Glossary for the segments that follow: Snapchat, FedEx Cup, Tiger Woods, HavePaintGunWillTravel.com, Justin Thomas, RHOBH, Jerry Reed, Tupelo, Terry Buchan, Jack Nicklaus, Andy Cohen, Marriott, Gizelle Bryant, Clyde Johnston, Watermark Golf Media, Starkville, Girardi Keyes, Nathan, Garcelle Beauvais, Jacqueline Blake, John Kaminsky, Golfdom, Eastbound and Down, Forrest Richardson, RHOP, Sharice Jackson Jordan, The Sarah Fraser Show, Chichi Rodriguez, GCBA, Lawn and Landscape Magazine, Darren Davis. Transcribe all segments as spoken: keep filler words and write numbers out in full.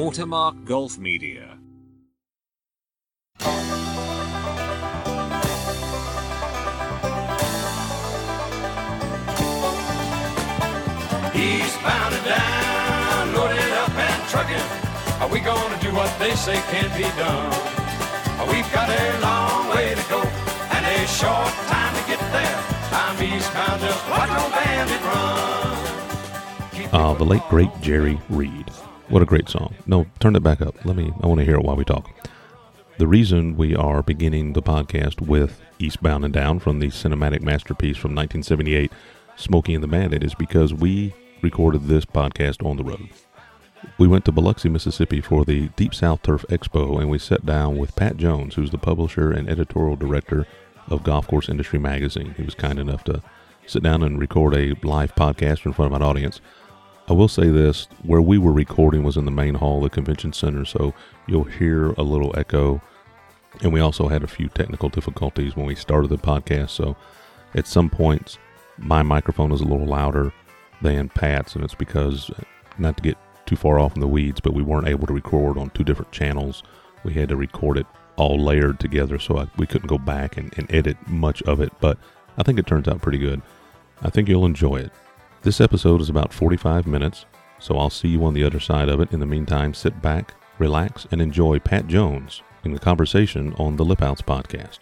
Watermark Golf Media. Eastbound and down, loaded up and trucking. Are we gonna do what they say can't be done? We've got a long way to go and a short time to get there. I'm eastbound just like no bandit run. Ah, uh, the late great Jerry Reed. What a great song. No, turn it back up. Let me, I want to hear it while we talk. The reason we are beginning the podcast with Eastbound and Down from the cinematic masterpiece from nineteen seventy-eight, Smokey and the Bandit, is because we recorded this podcast on the road. We went to Biloxi, Mississippi for the Deep South Turf Expo, and we sat down with Pat Jones, who's the publisher and editorial director of Golf Course Industry Magazine. He was kind enough to sit down and record a live podcast in front of an audience. I will say this, where we were recording was in the main hall of the convention center, so you'll hear a little echo. And we also had a few technical difficulties when we started the podcast, so at some points my microphone is a little louder than Pat's, and it's because, not to get too far off in the weeds, but we weren't able to record on two different channels. We had to record it all layered together, so I, we couldn't go back and, and edit much of it, but I think it turns out pretty good. I think you'll enjoy it. This episode is about forty-five minutes, so I'll see you on the other side of it. In the meantime, sit back, relax, and enjoy Pat Jones in the conversation on the Lipouts Podcast.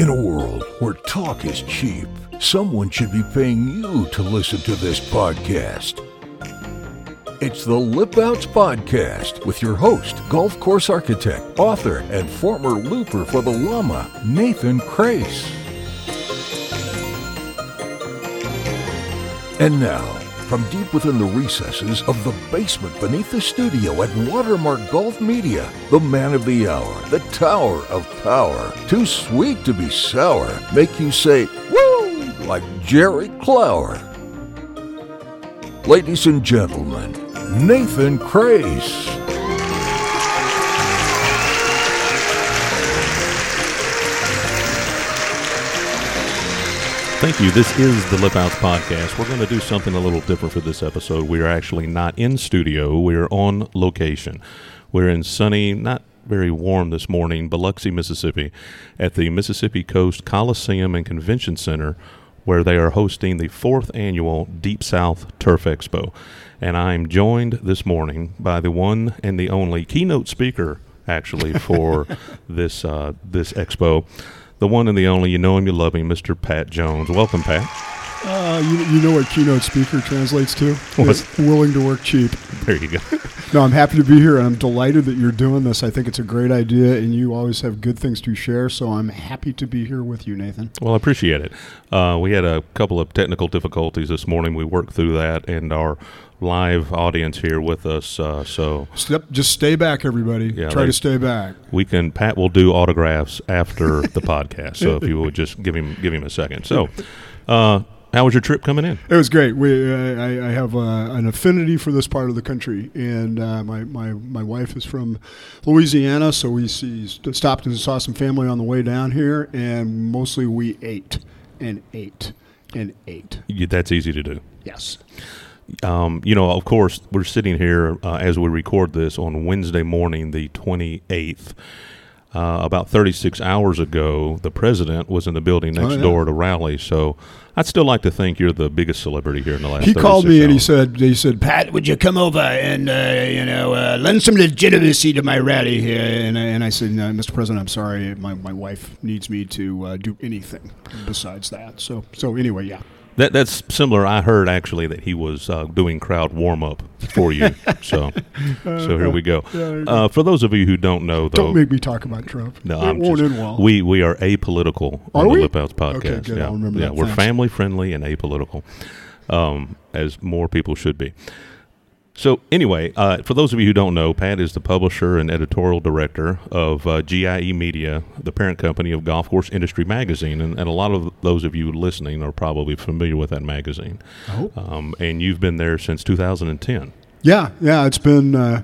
In a world where talk is cheap, someone should be paying you to listen to this podcast. It's the Lipouts Podcast with your host, golf course architect, author, and former looper for the llama, Nathan Crace. And now, from deep within the recesses of the basement beneath the studio at Watermark Golf Media, the man of the hour, the tower of power, too sweet to be sour, make you say, woo, like Jerry Clower. Ladies and gentlemen, Nathan Crace. Thank you. This is the Lipouts Podcast. We're going to do something a little different for this episode. We are actually not in studio. We are on location. We're in sunny, not very warm this morning, Biloxi, Mississippi, at the Mississippi Coast Coliseum and Convention Center, where they are hosting the fourth annual Deep South Turf Expo. And I'm joined this morning by the one and the only keynote speaker, actually, for this uh, this expo. The one and the only, you know him, you love him, Mister Pat Jones. Welcome, Pat. Uh, you, you know what keynote speaker translates to? It's willing to work cheap. There you go. No, I'm happy to be here, and I'm delighted that you're doing this. I think it's a great idea, and you always have good things to share, so I'm happy to be here with you, Nathan. Well, I appreciate it. Uh, we had a couple of technical difficulties this morning. We worked through that, and our live audience here with us, uh, so Step, just stay back, everybody. Yeah, try they, to stay back. We can. Pat will do autographs after the podcast, so if you would just give him give him a second. So, uh, how was your trip coming in? It was great. We I, I have uh, an affinity for this part of the country, and uh, my, my my wife is from Louisiana, so we see, stopped and saw some family on the way down here, and mostly we ate and ate and ate. Yeah, that's easy to do. Yes. Um, you know, of course, we're sitting here uh, as we record this on Wednesday morning, the twenty-eighth. Uh, about thirty-six hours ago, the president was in the building next oh, yeah. door to rally. So I'd still like to think you're the biggest celebrity here in the last He called me hours. And he said, he said, Pat, would you come over and, uh, you know, uh, lend some legitimacy to my rally here? And, and I said, no, Mister President, I'm sorry. My, my wife needs me to uh, do anything besides that. So, so anyway, yeah. That that's similar. I heard actually that he was uh, doing crowd warm up for you. So, so here we go. Uh, for those of you who don't know, though, don't make me talk about Trump. No, it I'm won't just, end well. We we are apolitical are on we? the Lipouts Podcast. Okay, good. Yeah, I'll remember yeah, that. We're family friendly and apolitical, um, as more people should be. So anyway, uh, for those of you who don't know, Pat is the publisher and editorial director of uh, G I E Media, the parent company of Golf Course Industry Magazine, and, and a lot of those of you listening are probably familiar with that magazine. I hope. Um, and you've been there since two thousand ten. Yeah, yeah, it's been uh,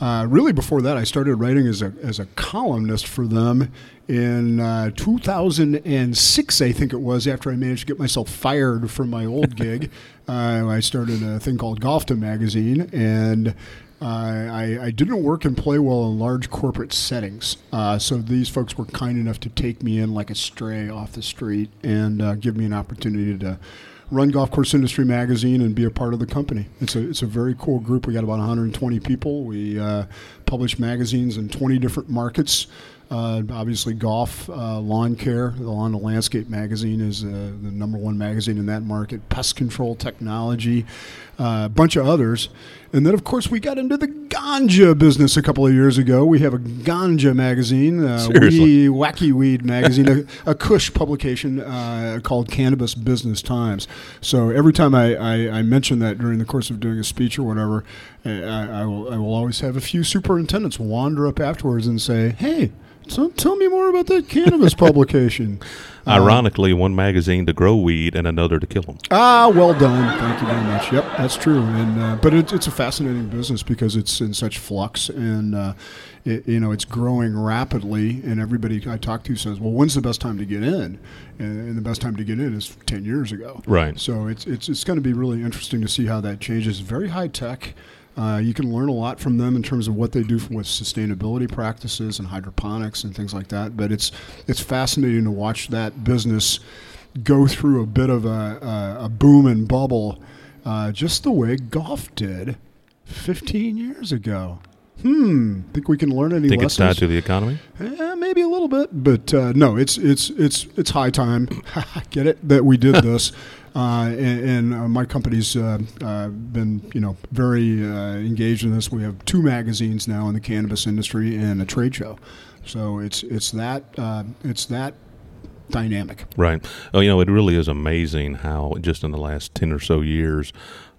Uh, really, before that, I started writing as a as a columnist for them in uh, two thousand six, I think it was, after I managed to get myself fired from my old gig. uh, I started a thing called Golfdom magazine, and uh, I, I didn't work and play well in large corporate settings. Uh, so these folks were kind enough to take me in like a stray off the street and uh, give me an opportunity to run Golf Course Industry Magazine and be a part of the company. It's a it's a very cool group. We got about one hundred twenty people. We uh, publish magazines in twenty different markets. Uh, obviously, golf, uh, lawn care. The Lawn and Landscape Magazine is uh, the number one magazine in that market. Pest control, technology, uh, a bunch of others. And then, of course, we got into the ganja business a couple of years ago. We have a ganja magazine, uh, wee, wacky weed magazine, a, a Kush publication uh, called Cannabis Business Times. So every time I, I, I mention that during the course of doing a speech or whatever, I, I, will, I will always have a few superintendents wander up afterwards and say, hey, so tell me more about that cannabis publication. Ironically, um, one magazine to grow weed and another to kill them. Ah, well done. Thank you very much. Yep, that's true. And uh, but it, it's a fascinating business because it's in such flux, and uh, it, you know it's growing rapidly. And everybody I talk to says, "Well, when's the best time to get in?" And, and the best time to get in is ten years ago. Right. So it's it's it's going to be really interesting to see how that changes. Very high tech. Uh, you can learn a lot from them in terms of what they do with sustainability practices and hydroponics and things like that. But it's it's fascinating to watch that business go through a bit of a, a, a boom and bubble, uh, just the way golf did fifteen years ago. Hmm. Think we can learn any Think lessons? Think it's tied to the economy? Eh, maybe a little bit, but uh, no. It's it's it's it's high time. Get it? That we did this. Uh, and and uh, my company's uh, uh, been, you know, very uh, engaged in this. We have two magazines now in the cannabis industry and a trade show, so it's it's that uh, it's that dynamic. Right. Oh, you know, it really is amazing how just in the last ten or so years,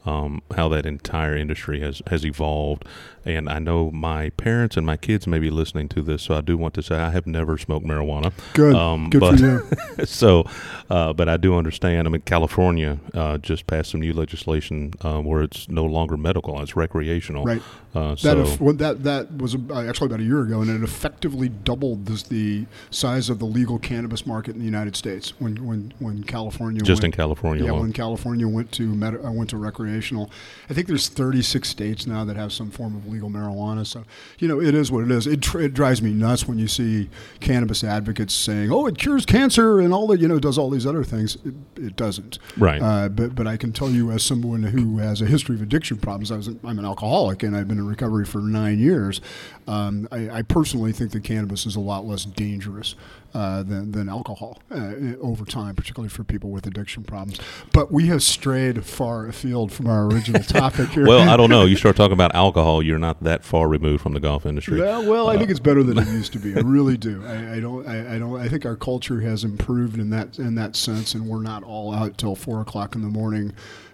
um, how that entire industry has has evolved. And I know my parents and my kids may be listening to this, so I do want to say I have never smoked marijuana. Good, um, good but, for you. so, uh, but I do understand. I mean, California uh, just passed some new legislation uh, where it's no longer medical; it's recreational. Right. Uh, so that, well, that that was actually about a year ago, and it effectively doubled this, the size of the legal cannabis market in the United States. When when when California just went, in California, yeah, alone. When California went to med- went to recreational, I think there's thirty-six states now that have some form of legal legal marijuana. So, you know, it is what it is. It, tr- it drives me nuts when you see cannabis advocates saying, oh, it cures cancer and all that, you know, does all these other things. It, it doesn't. Right. Uh, but but I can tell you as someone who has a history of addiction problems, I was an, I'm an alcoholic and I've been in recovery for nine years. Um, I, I personally think that cannabis is a lot less dangerous uh, than, than alcohol uh, over time, particularly for people with addiction problems. But we have strayed far afield from our original topic here. Well, I don't know. You start talking about alcohol, you're not that far removed from the golf industry. Yeah, well, uh, I think it's better than it used to be. I really do. I, I don't. I, I don't. I think our culture has improved in that in that sense, and we're not all out till four o'clock in the morning.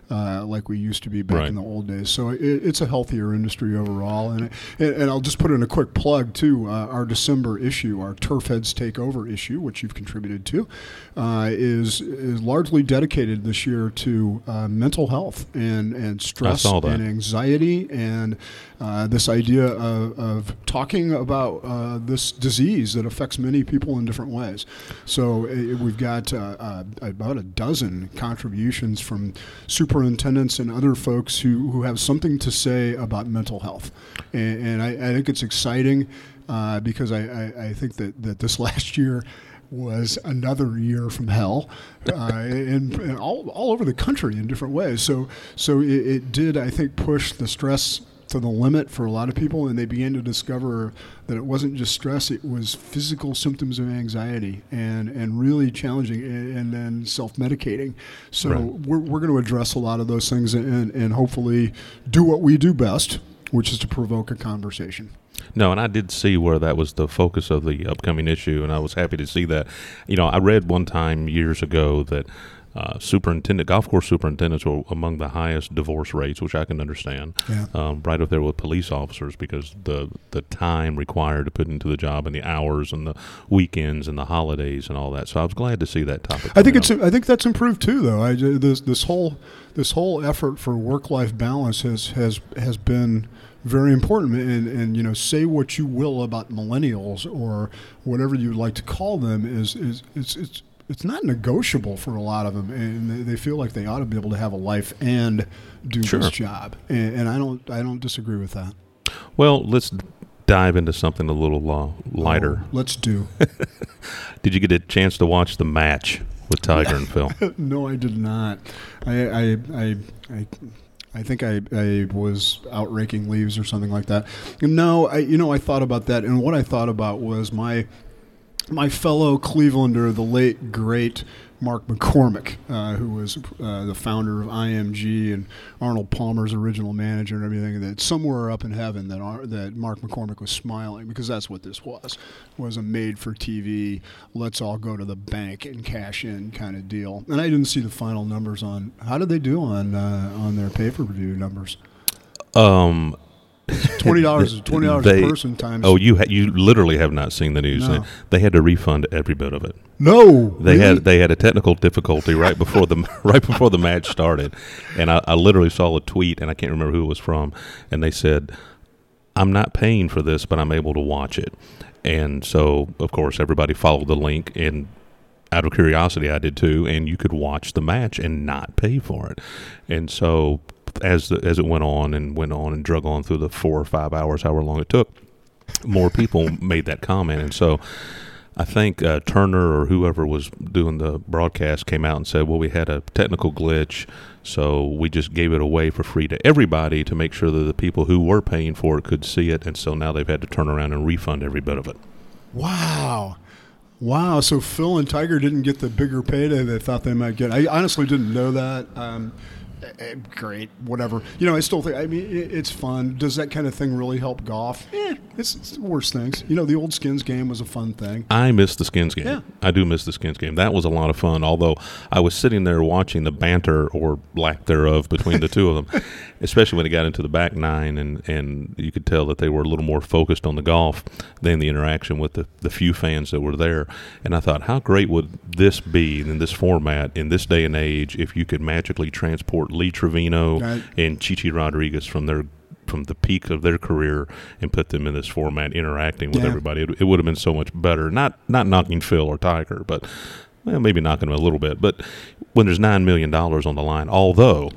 Uh, like we used to be back right. in the old days. So it, it's a healthier industry overall. And it, and I'll just put in a quick plug, too. Uh, our December issue, our Turf Heads Takeover issue, which you've contributed to, uh, is is largely dedicated this year to uh, mental health and, and stress and anxiety and uh, this idea of, of talking about uh, this disease that affects many people in different ways. So it, we've got uh, uh, about a dozen contributions from super superintendents and other folks who, who have something to say about mental health. And, and I, I think it's exciting uh, because I, I, I think that, that this last year was another year from hell uh, and, and all, all over the country in different ways. So, so it, it did, I think, push the stress to the limit for a lot of people, and they began to discover that it wasn't just stress, it was physical symptoms of anxiety and, and really challenging and, and then self-medicating. So right. we're, we're going to address a lot of those things and, and hopefully do what we do best, which is to provoke a conversation. No, and I did see where that was the focus of the upcoming issue, and I was happy to see that. You know, I read one time years ago that Uh, superintendent, golf course superintendents were among the highest divorce rates, which I can understand, yeah. um, right up there with police officers, because the the time required to put into the job and the hours and the weekends and the holidays and all that. So I was glad to see that topic. I think it's up. I think that's improved too, though. I, this this whole this whole effort for work-life balance has has has been very important. And, and you know, say what you will about millennials or whatever you like to call them, is is it's it's. It's not negotiable for a lot of them, and they feel like they ought to be able to have a life and do sure. this job. And, and I don't, I don't disagree with that. Well, let's dive into something a little uh, lighter. Oh, let's do. Did you get a chance to watch the match with Tiger and Phil? No, I did not. I, I, I, I, I think I, I was out raking leaves or something like that. No, I, you know, I thought about that, and what I thought about was my. My fellow Clevelander, the late, great Mark McCormick, uh, who was uh, the founder of I M G and Arnold Palmer's original manager and everything, that somewhere up in heaven that Ar- that Mark McCormick was smiling, because that's what this was, was a made-for-T V, let's all go to the bank and cash in kind of deal. And I didn't see the final numbers on – how did they do on uh, on their pay-per-view numbers? Um. Twenty dollars is twenty dollars a person times. Oh, you ha- you literally have not seen the news. No. They had to refund every bit of it. No, they really? had they had a technical difficulty right before the right before the match started, and I, I literally saw a tweet, and I can't remember who it was from, and they said, "I'm not paying for this, but I'm able to watch it." And so, of course, everybody followed the link, and out of curiosity, I did too. And you could watch the match and not pay for it, and so. As the, as it went on and went on and drug on through the four or five hours, however long it took, more people made that comment. And so I think uh, Turner or whoever was doing the broadcast came out and said, well, we had a technical glitch, so we just gave it away for free to everybody to make sure that the people who were paying for it could see it. And so now they've had to turn around and refund every bit of it. Wow. Wow, so Phil and Tiger didn't get the bigger payday they thought they might get. I honestly didn't know that. Um Great, whatever. You know, I still think, I mean, it's fun. Does that kind of thing really help golf? Eh, it's, it's the worst things. You know, the old skins game was a fun thing. I miss the skins game. Yeah. I do miss the skins game. That was a lot of fun, although I was sitting there watching the banter or lack thereof between the two of them, especially when it got into the back nine, and, and you could tell that they were a little more focused on the golf than the interaction with the, the few fans that were there. And I thought, how great would this be in this format, in this day and age, if you could magically transport Lee Trevino right. and Chichi Rodriguez from their from the peak of their career and put them in this format interacting with yeah. everybody. It, it would have been so much better. Not not knocking Phil or Tiger, but well, maybe knocking him a little bit. But when there's nine million dollars on the line, although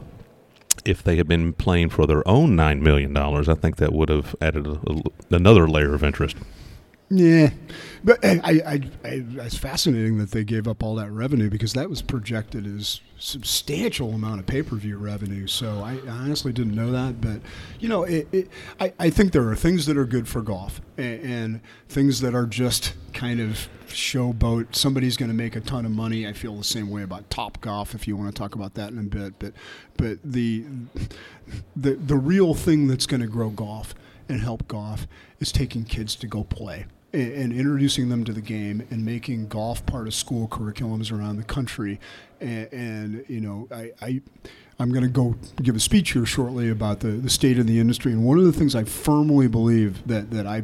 if they had been playing for their own nine million dollars, I think that would have added a, a, another layer of interest. Yeah, but I, I, I, it's fascinating that they gave up all that revenue, because that was projected as substantial amount of pay-per-view revenue. So I, I honestly didn't know that, but you know, it, it, I, I think there are things that are good for golf and, and things that are just kind of showboat. Somebody's going to make a ton of money. I feel the same way about Top Golf, if you want to talk about that in a bit. But but the the the real thing that's going to grow golf and help golf is taking kids to go play and, and introducing them to the game and making golf part of school curriculums around the country. And, and you know, I, I, I'm going to go give a speech here shortly about the, the state of the industry. And one of the things I firmly believe that, that I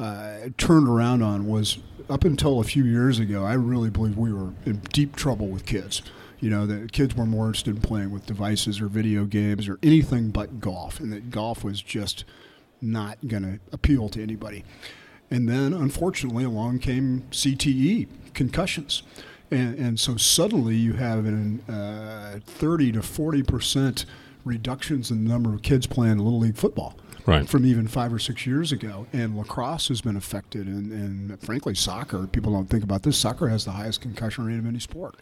uh, turned around on was, up until a few years ago, I really believed we were in deep trouble with kids. You know, the kids were more interested in playing with devices or video games or anything but golf, and that golf was just not going to appeal to anybody. And then, unfortunately, along came C T E, concussions. And, and so suddenly you have a uh, thirty to forty percent reductions in the number of kids playing Little League football right. from even five or six years ago. And lacrosse has been affected, and, and frankly, soccer. People don't think about this. Soccer has the highest concussion rate of any sport,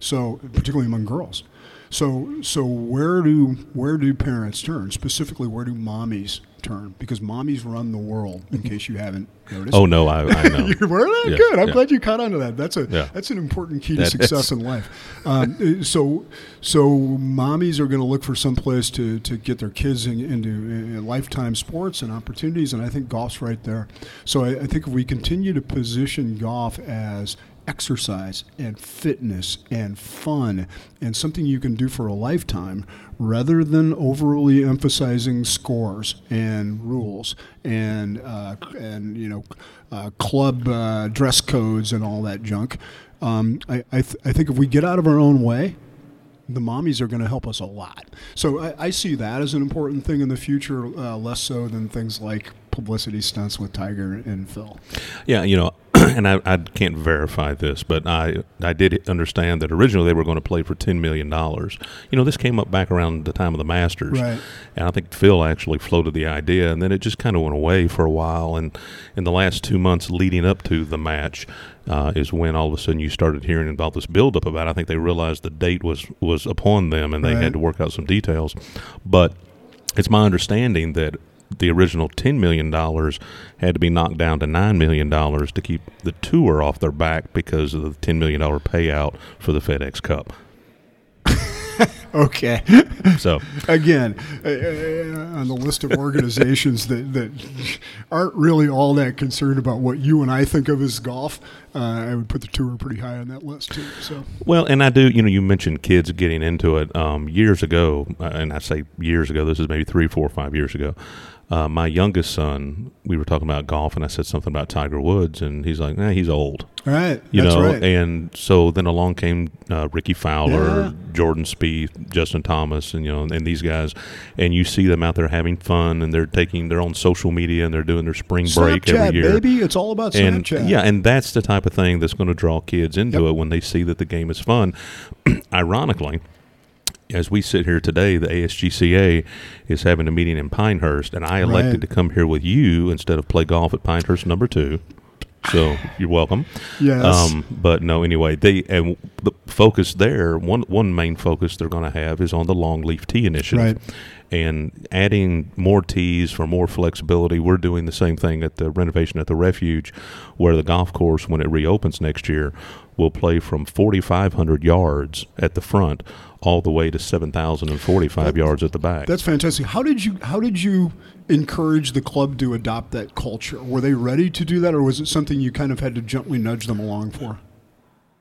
so particularly among girls. So so where do where do parents turn? Specifically, where do mommies turn? Because mommies run the world, in case you haven't noticed. Oh, no, I, I know. You're that? Yeah, good. I'm yeah. glad you caught on to that. That's a yeah. that's an important key to that success is. in life. Um, so so mommies are going to look for some place to, to get their kids in, into in lifetime sports and opportunities, and I think golf's right there. So I, I think if we continue to position golf as exercise and fitness and fun and something you can do for a lifetime rather than overly emphasizing scores and rules and uh, and you know uh, club uh, dress codes and all that junk. Um, I I, th- I think if we get out of our own way, the mommies are going to help us a lot. So I, I see that as an important thing in the future, uh, less so than things like publicity stunts with Tiger and Phil. Yeah, you know, and I, I can't verify this, but I I did understand that originally they were going to play for ten million dollars. You know, this came up back around the time of the Masters. Right. And I think Phil actually floated the idea, and then it just kind of went away for a while. And in the last two months leading up to the match, Uh, is when all of a sudden you started hearing about this buildup about it. I think they realized the date was, was upon them, and they right. had to work out some details. But it's my understanding that the original ten million dollars had to be knocked down to nine million dollars to keep the tour off their back because of the ten million dollars payout for the FedEx Cup. Okay. So again, uh, on the list of organizations that, that aren't really all that concerned about what you and I think of as golf, uh, I would put the tour pretty high on that list too. So well, and I do. You know, you mentioned kids getting into it um, years ago, and I say years ago. This is maybe three, four, five years ago. Uh, my youngest son, we were talking about golf, and I said something about Tiger Woods, and he's like, nah, he's old. Right. You that's know, right. And so then along came uh, Ricky Fowler, yeah. Jordan Spieth, Justin Thomas, and you know, and, and these guys, and you see them out there having fun, and they're taking their own social media, and they're doing their spring break Snapchat, every year. Baby, it's all about and, Snapchat. Yeah, and that's the type of thing that's going to draw kids into yep. it when they see that the game is fun. Ironically, as we sit here today, the A S G C A is having a meeting in Pinehurst, and I elected right. to come here with you instead of play golf at Pinehurst number two. So you're welcome. Yes. Um, but no, anyway, they and the focus there, one one main focus they're going to have is on the longleaf tee initiative. Right. And adding more tees for more flexibility. We're doing the same thing at the renovation at the Refuge, where the golf course, when it reopens next year, will play from forty-five hundred yards at the front all the way to seven thousand forty-five that, yards at the back. That's fantastic. How did you how did you encourage the club to adopt that culture? Were they ready to do that, or was it something you kind of had to gently nudge them along for?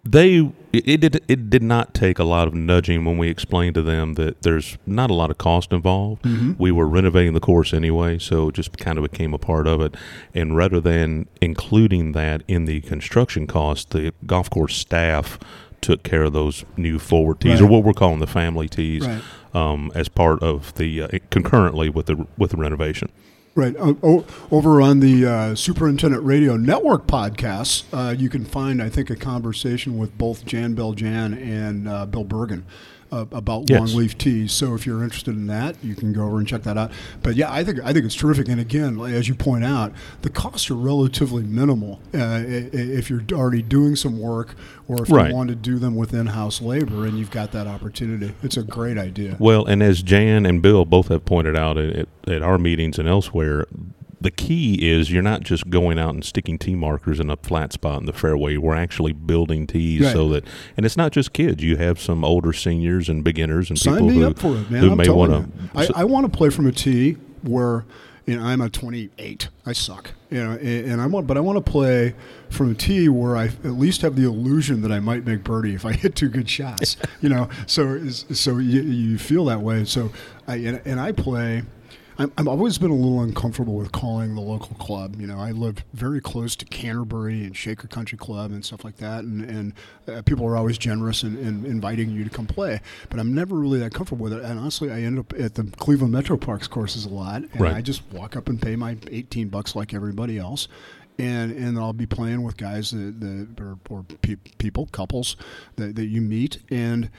They it did it did not take a lot of nudging when we explained to them that there's not a lot of cost involved. Mm-hmm. We were renovating the course anyway, so it just kind of became a part of it. And rather than including that in the construction cost, the golf course staff took care of those new forward tees, right. or what we're calling the family tees, right. um, as part of the uh, concurrently with the with the renovation. Right. O- over on the uh, Superintendent Radio Network podcast, uh, you can find, I think, a conversation with both Jan Beljan and uh, Bill Bergen uh, about yes. longleaf teas. So if you're interested in that, you can go over and check that out. But yeah, I think I think it's terrific. And again, as you point out, the costs are relatively minimal uh, if you're already doing some work, or if right. you want to do them with in-house labor and you've got that opportunity. It's a great idea. Well, and as Jan and Bill both have pointed out at, at our meetings and elsewhere, where the key is you're not just going out and sticking tee markers in a flat spot in the fairway. We're actually building tees right. so that, and it's not just kids. You have some older seniors and beginners and Sign people me who, up for it, man. who I'm may want to. I, I want to play from a tee where, you know, I'm a twenty-eight. I suck, you know, and, and I want, but I want to play from a tee where I at least have the illusion that I might make birdie if I hit two good shots. You know, so so you, you feel that way. So I and, and I play. I've always been a little uncomfortable with calling the local club. You know, I live very close to Canterbury and Shaker Country Club and stuff like that, and, and uh, people are always generous in, in inviting you to come play. But I'm never really that comfortable with it, and honestly, I end up at the Cleveland Metro Parks courses a lot, and right. I just walk up and pay my eighteen bucks like everybody else. And and I'll be playing with guys, that, that, or, or pe- people, couples that, that you meet, and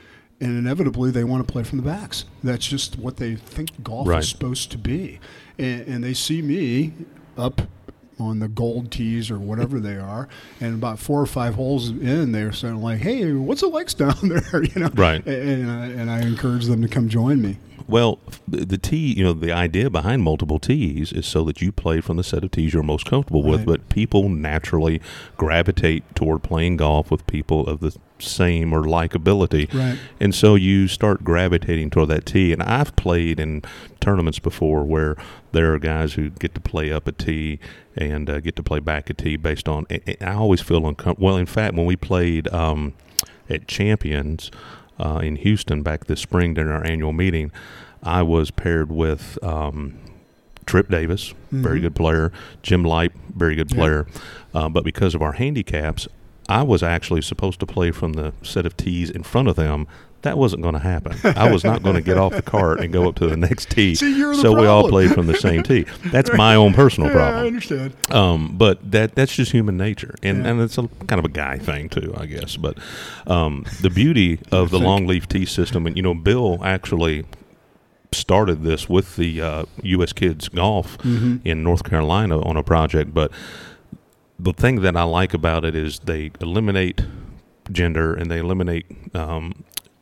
And inevitably, they want to play from the backs. That's just what they think golf right. is supposed to be. And, and they see me up on the gold tees or whatever they are, and about four or five holes in, they're saying like, "Hey, what's the likes down there?" You know, right? And, and, I, and I encourage them to come join me. Well, the tee, you know, the idea behind multiple tees is so that you play from the set of tees you're most comfortable right. with, but people naturally gravitate toward playing golf with people of the same or likability. Right. And so you start gravitating toward that tee. And I've played in tournaments before where there are guys who get to play up a tee and uh, get to play back a tee based on, and, and I always feel uncomfortable. Well, in fact, when we played um, at Champions, Uh, in Houston back this spring during our annual meeting, I was paired with um, Tripp Davis, mm-hmm. very good player, Jim Light, very good player. Yeah. Uh, but because of our handicaps, I was actually supposed to play from the set of tees in front of them. That wasn't going to happen. I was not going to get off the cart and go up to the next tee. See, you're the so problem. We all played from the same tee. That's my own personal yeah, problem. I understand. Um, but that that's just human nature, and yeah. and it's a kind of a guy thing too, I guess. But um, the beauty of the longleaf tee system, and you know, Bill actually started this with the uh, U S Kids Golf mm-hmm. in North Carolina on a project. But the thing that I like about it is they eliminate gender and they eliminate. Um,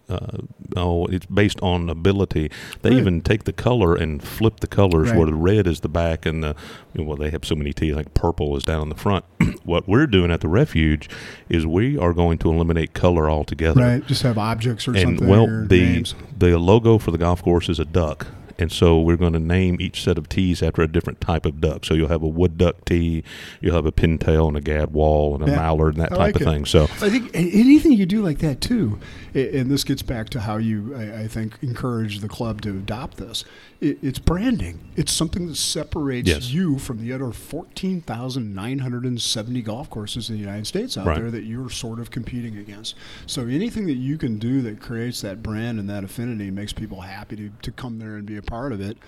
Uh, oh, it's based on ability. They right. even take the color and flip the colors right. where the red is the back and the, you know, well, they have so many tees, like purple is down in the front. What we're doing at the refuge is we are going to eliminate color altogether. Right, just have objects or and, something. And, well, or the, names. The logo for the golf course is a duck. And so we're going to name each set of tees after a different type of duck. So you'll have a wood duck tee, you'll have a pintail and a gadwall and a yeah, mallard and that I type like of it. Thing. So I think anything you do like that too, and this gets back to how you, I think, encourage the club to adopt this. It's branding. It's something that separates yes. you from the other fourteen thousand nine hundred seventy golf courses in the United States out right. there that you're sort of competing against. So anything that you can do that creates that brand and that affinity makes people happy to, to come there and be a part of it.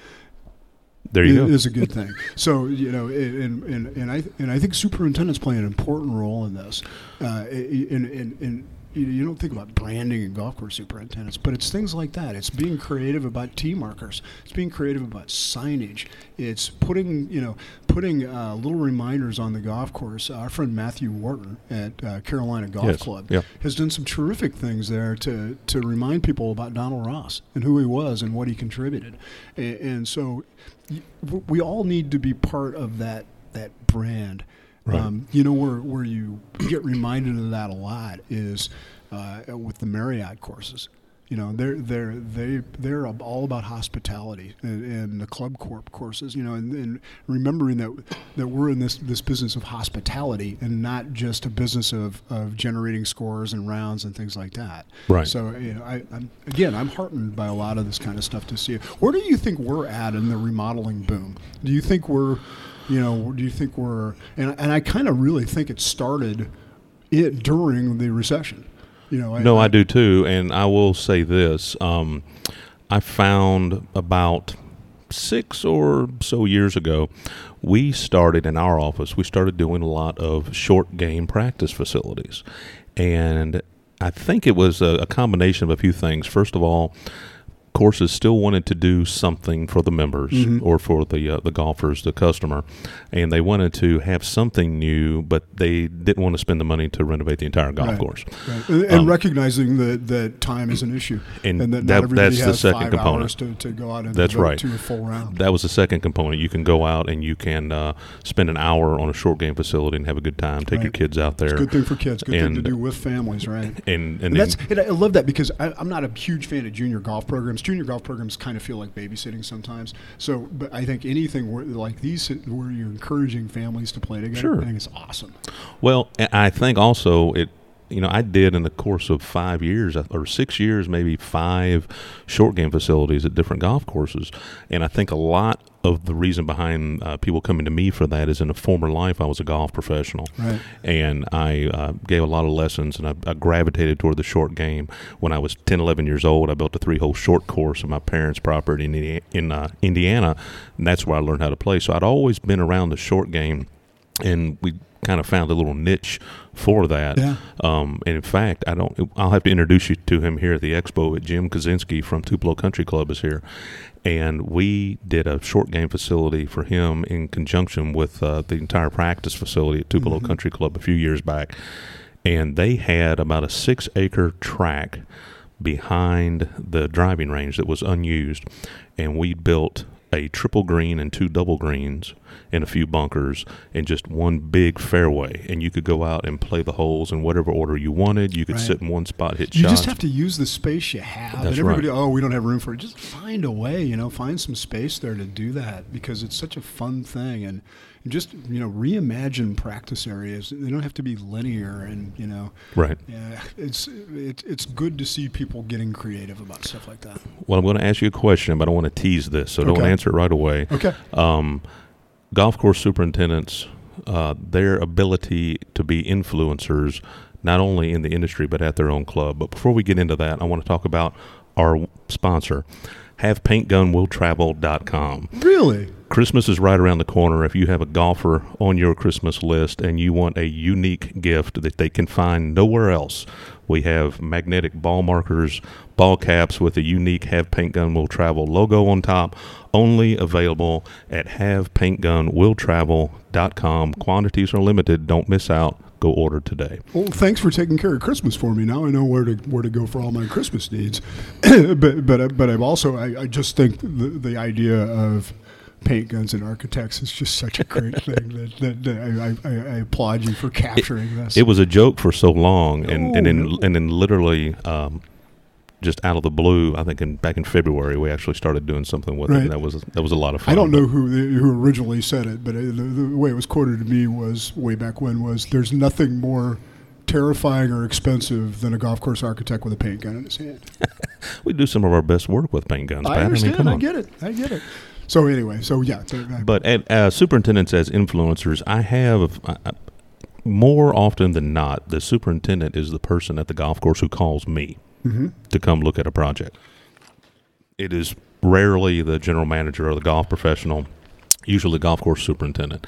There you it go. Is a good thing. So, you know, and and, and I and I think superintendents play an important role in this. Uh, and, and, and you don't think about branding and golf course superintendents, but it's things like that. It's being creative about tee markers. It's being creative about signage. It's putting, you know, putting uh, little reminders on the golf course. Our friend Matthew Wharton at uh, Carolina Golf yes. Club yeah. has done some terrific things there to to remind people about Donald Ross and who he was and what he contributed. And, and so we all need to be part of that that brand. Right. Um, you know, where where you get reminded of that a lot is uh, with the Marriott courses. You know, they're they're they they're all about hospitality and, and the ClubCorp courses. You know, and, and remembering that that we're in this, this business of hospitality and not just a business of, of generating scores and rounds and things like that. Right. So, you know, I, I'm, again, I'm heartened by a lot of this kind of stuff to see. Where do you think we're at in the remodeling boom? Do you think we're You know, do you think we're and and I kind of really think it started it during the recession. You know, I, no, I, I do too, and I will say this: um, I found about six or so years ago, we started in our office. We started doing a lot of short game practice facilities, and I think it was a, a combination of a few things. First of all, courses still wanted to do something for the members mm-hmm. or for the uh, the golfers, the customer, and they wanted to have something new, but they didn't want to spend the money to renovate the entire golf right. course. Right. And, and um, recognizing that, that time is an issue, and, and that, that not everybody that's has the second five component. Hours to, to go out and that's right. to a full round. That was the second component. You can go out and you can uh, spend an hour on a short game facility and have a good time. Take right. your kids out there. It's a good thing for kids. Good and, thing to do with families, right? And and, and, and that's and I love that because I, I'm not a huge fan of junior golf programs. Junior golf programs kind of feel like babysitting sometimes. So, but I think anything where, like these where you're encouraging families to play together, sure. I think it's awesome. Well, I think also it, you know, I did in the course of five years or six years, maybe five short game facilities at different golf courses. And I think a lot of the reason behind uh, people coming to me for that is in a former life, I was a golf professional. Right. And I uh, gave a lot of lessons, and I, I gravitated toward the short game. When I was ten, eleven years old, I built a three-hole short course on my parents' property in, in uh, Indiana, and that's where I learned how to play. So I'd always been around the short game, and we kind of found a little niche for that. Yeah. Um, and in fact, I don't, I'll have to introduce you to him here at the expo. Jim Kaczynski from Tupelo Country Club is here. And we did a short game facility for him in conjunction with uh, the entire practice facility at Tupelo mm-hmm. Country Club a few years back. And they had about a six acre track behind the driving range that was unused, and we built a triple green and two double greens and a few bunkers and just one big fairway, and you could go out and play the holes in whatever order you wanted. You could right. sit in one spot, hit you shots. You just have to use the space you have. That's and everybody, right. oh, we don't have room for it. Just find a way, you know, find some space there to do that, because it's such a fun thing. And just, you know, reimagine practice areas. They don't have to be linear, and, you know, right. Yeah, it's it, it's good to see people getting creative about stuff like that. Well, I'm going to ask you a question, but I want to tease this, so okay. don't answer it right away. Okay. Um, golf course superintendents, uh, their ability to be influencers, not only in the industry but at their own club. But before we get into that, I want to talk about our sponsor, Have Paint Gun Will Travel dot com. Really? Christmas is right around the corner. If you have a golfer on your Christmas list and you want a unique gift that they can find nowhere else, we have magnetic ball markers, ball caps with a unique Have Paint Gun Will Travel logo on top, only available at Have Paint Gun Will Travel dot com. Quantities are limited. Don't miss out. Go order today. Well, thanks for taking care of Christmas for me. Now I know where to where to go for all my Christmas needs. but but but I've also I, I just think the, the idea of paint guns and architects is just such a great thing that, that, that I, I, I applaud you for capturing it, this. It was a joke for so long, and oh, and in, and then literally um, just out of the blue, I think in back in February we actually started doing something with right. it. And that was that was a lot of fun. I don't know who who originally said it, but the, the way it was quoted to me was way back when was there's nothing more terrifying or expensive than a golf course architect with a paint gun in his hand. We do some of our best work with paint guns. I Pat. understand. I mean, come on. I get it. I get it. So anyway, so yeah. But at, uh, superintendents as influencers, I have uh, more often than not, the superintendent is the person at the golf course who calls me mm-hmm. to come look at a project. It is rarely the general manager or the golf professional, usually the golf course superintendent.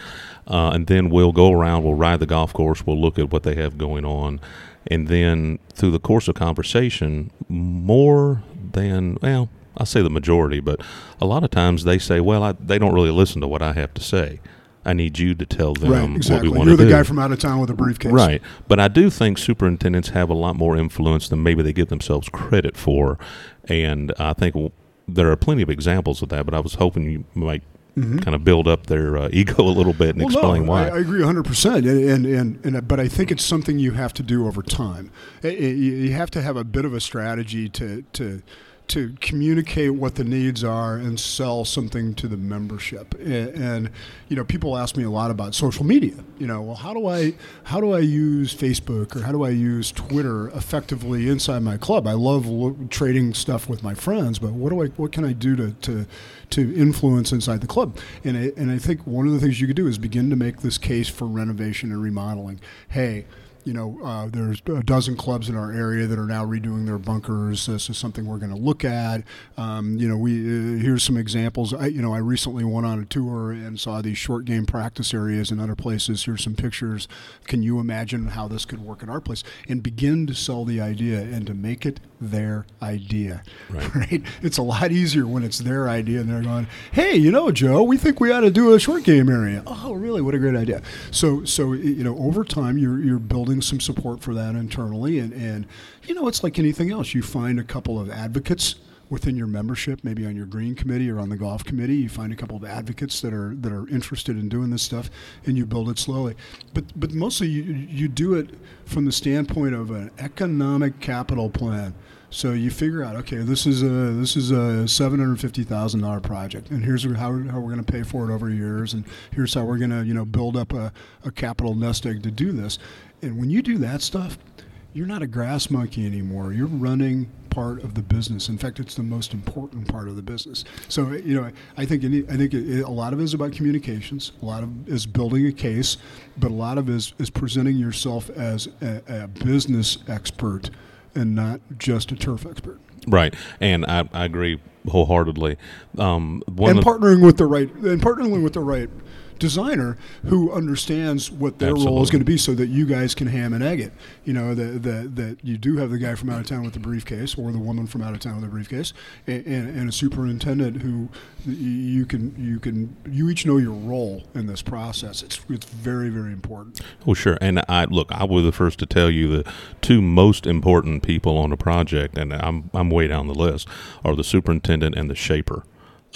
Uh, and then we'll go around, we'll ride the golf course, we'll look at what they have going on. And then through the course of conversation, more than, well, I say the majority, but a lot of times they say, well, I, they don't really listen to what I have to say. I need you to tell them right, exactly. what we want You're to do. You're the guy from out of town with a briefcase. Right. But I do think superintendents have a lot more influence than maybe they give themselves credit for. And I think well, there are plenty of examples of that, but I was hoping you might mm-hmm. kind of build up their uh, ego a little bit and well, explain no, why. I, I agree one hundred percent. And, and, and, and, but I think it's something you have to do over time. You have to have a bit of a strategy to to – to communicate what the needs are and sell something to the membership. And, and, you know, people ask me a lot about social media. You know, well, how do I how do I use Facebook or how do I use Twitter effectively inside my club? I love lo- trading stuff with my friends, but what do I what can I do to to, to influence inside the club? And I, and I think one of the things you could do is begin to make this case for renovation and remodeling. Hey, you know, uh, there's a dozen clubs in our area that are now redoing their bunkers. This is something we're going to look at. Um, you know, we uh, here's some examples. I, you know, I recently went on a tour and saw these short game practice areas in other places. Here's some pictures. Can you imagine how this could work at our place? And begin to sell the idea and to make it their idea, right? right? It's a lot easier when it's their idea and they're going, hey, you know, Joe, we think we ought to do a short game area. Oh, really? What a great idea. So, so you know, over time, you're you're building some support for that internally, and, and you know, it's like anything else. You find a couple of advocates within your membership, maybe on your green committee or on the golf committee. You find a couple of advocates that are that are interested in doing this stuff, and you build it slowly. But but mostly you, you do it from the standpoint of an economic capital plan. So you figure out, okay, this is a this is a seven hundred fifty thousand dollar project, and here's how how we're going to pay for it over years, and here's how we're going to you know build up a, a capital nest egg to do this. And when you do that stuff, you're not a grass monkey anymore. You're running part of the business. In fact, it's the most important part of the business. So, you know, I think any, I think it, it, a lot of it is about communications. A lot of it is building a case, but a lot of it is, is presenting yourself as a, a business expert and not just a turf expert. Right, and I, I agree wholeheartedly. Um, one and partnering with the right and partnering with the right designer who understands what their Absolutely. Role is going to be, so that you guys can ham and egg it. You know, that that that you do have the guy from out of town with the briefcase, or the woman from out of town with the briefcase, and, and, and a superintendent who you can you can you each know your role in this process. It's it's very, very important. Oh, sure. And I look, I was the first to tell you the two most important people on a project, and I'm I'm way down the list, are the superintendent and the shaper.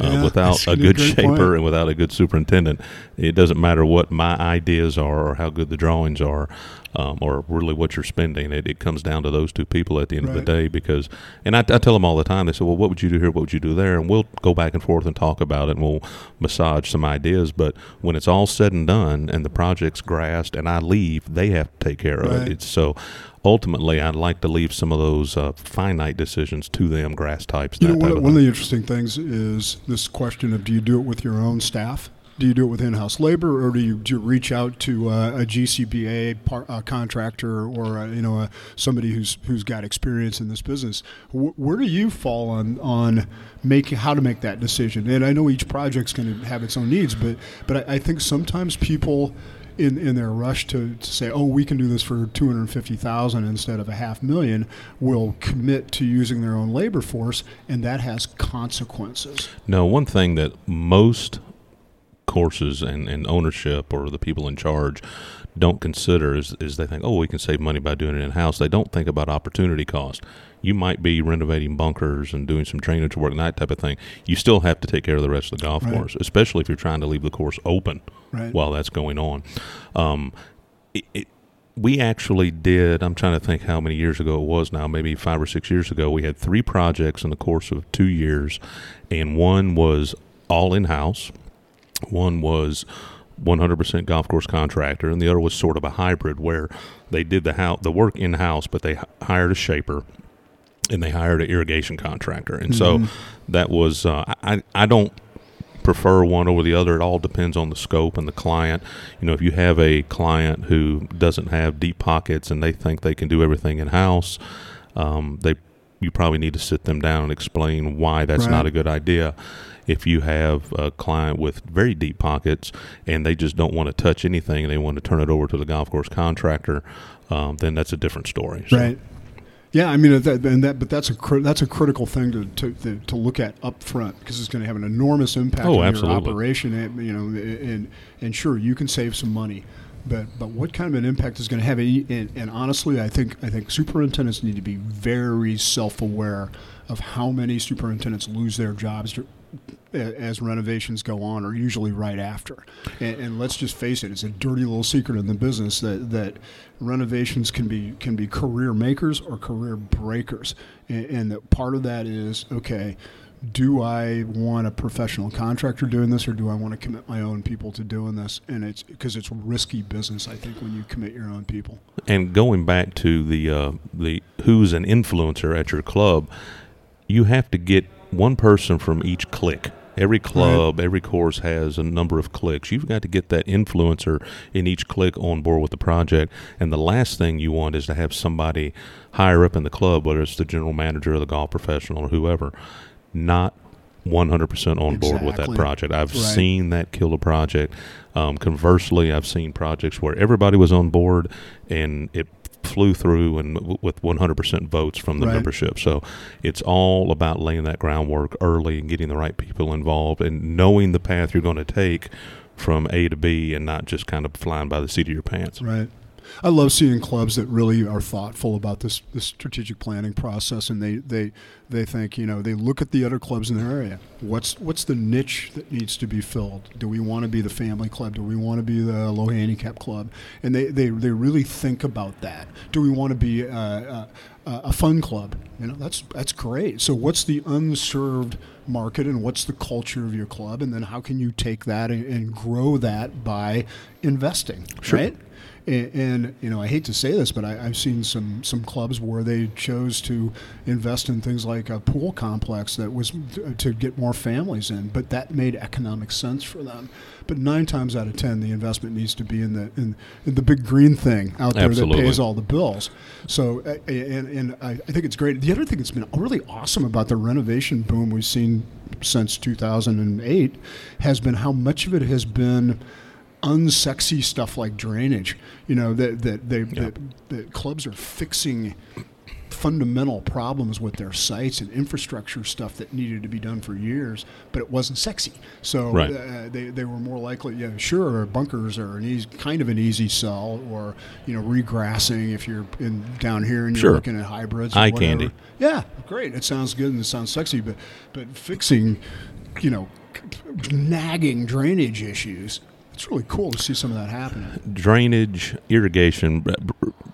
Uh, yeah, without a good shaper point. And without a good superintendent, it doesn't matter what my ideas are or how good the drawings are, um, or really what you're spending. It, it comes down to those two people at the end right. of the day. Because, and I, I tell them all the time, they say, well, what would you do here? What would you do there? And we'll go back and forth and talk about it, and we'll massage some ideas. But when it's all said and done and the project's grassed and I leave, they have to take care right. of it. It's so... Ultimately, I'd like to leave some of those uh, finite decisions to them, grass types. That you know, one, type of one of the interesting things is this question of, do you do it with your own staff? Do you do it with in-house labor, or do you, do you reach out to uh, a G C B A par, uh, contractor, or uh, you know uh, somebody who's who's got experience in this business? W- where do you fall on on making how to make that decision? And I know each project's going to have its own needs, but but I, I think sometimes people. In, in their rush to, to say, oh, we can do this for two hundred fifty thousand dollars instead of a half million, will commit to using their own labor force, and that has consequences. Now, one thing that most courses and, and ownership or the people in charge don't consider is, is they think, oh, we can save money by doing it in-house. They don't think about opportunity cost. You might be renovating bunkers and doing some drainage work and that type of thing. You still have to take care of the rest of the golf right. course, especially if you're trying to leave the course open right. while that's going on. Um, it, it, we actually did, I'm trying to think how many years ago it was now, maybe five or six years ago, we had three projects in the course of two years, and one was all in-house, one was one hundred percent golf course contractor, and the other was sort of a hybrid where they did the, ho- the work in-house, but they h- hired a shaper. And they hired an irrigation contractor. And mm-hmm. so that was, uh, I, I don't prefer one over the other. It all depends on the scope and the client. You know, if you have a client who doesn't have deep pockets and they think they can do everything in-house, um, they you probably need to sit them down and explain why that's right. not a good idea. If you have a client with very deep pockets and they just don't want to touch anything and they want to turn it over to the golf course contractor, um, then that's a different story. So. Right. Yeah, I mean, that, and that, but that's a cri- that's a critical thing to to, to, to look at up front, because it's going to have an enormous impact oh, on absolutely. Your operation. And, you know, and and sure, you can save some money, but but what kind of an impact is going to have? And, and, and honestly, I think I think superintendents need to be very self-aware of how many superintendents lose their jobs to, as renovations go on, or usually right after. And, and let's just face it, it's a dirty little secret in the business that, that renovations can be can be career makers or career breakers. And, and that part of that is, okay, do I want a professional contractor doing this, or do I want to commit my own people to doing this? And it's because it's risky business, I think, when you commit your own people. And going back to the uh, the who's an influencer at your club, you have to get one person from each clique. Every club, right. every course has a number of cliques. You've got to get that influencer in each clique on board with the project. And the last thing you want is to have somebody higher up in the club, whether it's the general manager or the golf professional or whoever, not one hundred percent on exactly. board with that project. I've right. seen that kill a project. Um, conversely, I've seen projects where everybody was on board and it flew through and w- with one hundred percent votes from the right. membership. So it's all about laying that groundwork early and getting the right people involved and knowing the path you're going to take from A to B, and not just kind of flying by the seat of your pants. Right. I love seeing clubs that really are thoughtful about this, this strategic planning process, and they, they they think, you know, they look at the other clubs in their area. What's what's the niche that needs to be filled? Do we want to be the family club? Do we want to be the low handicap club? And they, they, they really think about that. Do we want to be a, a, a fun club? You know, that's that's great. So what's the unserved market, and what's the culture of your club? And then how can you take that and, and grow that by investing, sure. right? And, and, you know, I hate to say this, but I, I've seen some, some clubs where they chose to invest in things like a pool complex that was th- to get more families in, but that made economic sense for them. But nine times out of ten, the investment needs to be in the in, in the big green thing out there Absolutely. That pays all the bills. So, and, and I, I think it's great. The other thing that's been really awesome about the renovation boom we've seen since two thousand eight has been how much of it has been unsexy stuff like drainage, you know, that that they yeah. that, that clubs are fixing fundamental problems with their sites and infrastructure stuff that needed to be done for years, but it wasn't sexy. So right. uh, they they were more likely, yeah, sure, bunkers are an easy, kind of an easy sell, or you know, regrassing if you're in down here and you're sure. looking at hybrids. Or eye whatever. Candy. Yeah, great. It sounds good and it sounds sexy, but but fixing, you know, nagging drainage issues. It's really cool to see some of that happen. Drainage, irrigation,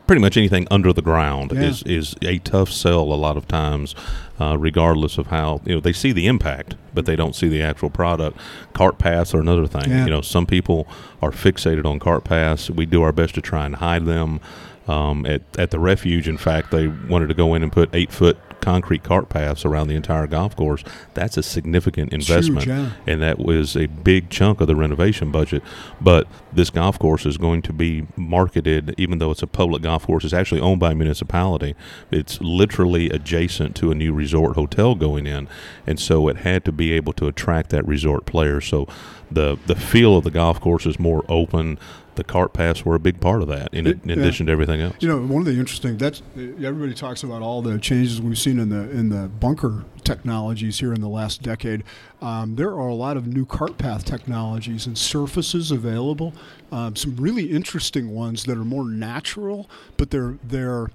pretty much anything under the ground yeah. is, is a tough sell a lot of times, uh, regardless of how, you know, they see the impact, but they don't see the actual product. Cart paths are another thing. Yeah. You know, some people are fixated on cart paths. We do our best to try and hide them. Um, at, at the refuge, in fact, they wanted to go in and put eight-foot concrete cart paths around the entire golf course. That's a significant investment. Huge, yeah. And that was a big chunk of the renovation budget. But this golf course is going to be marketed, even though it's a public golf course, it's actually owned by a municipality. It's literally adjacent to a new resort hotel going in. And so it had to be able to attract that resort player. So the, the feel of the golf course is more open. The cart paths were a big part of that, in, it, in addition yeah. to everything else. You know, one of the interesting, that's everybody talks about all the changes we've seen in the in the bunker technologies here in the last decade. Um, there are a lot of new cart path technologies and surfaces available. Um, some really interesting ones that are more natural, but they're they're.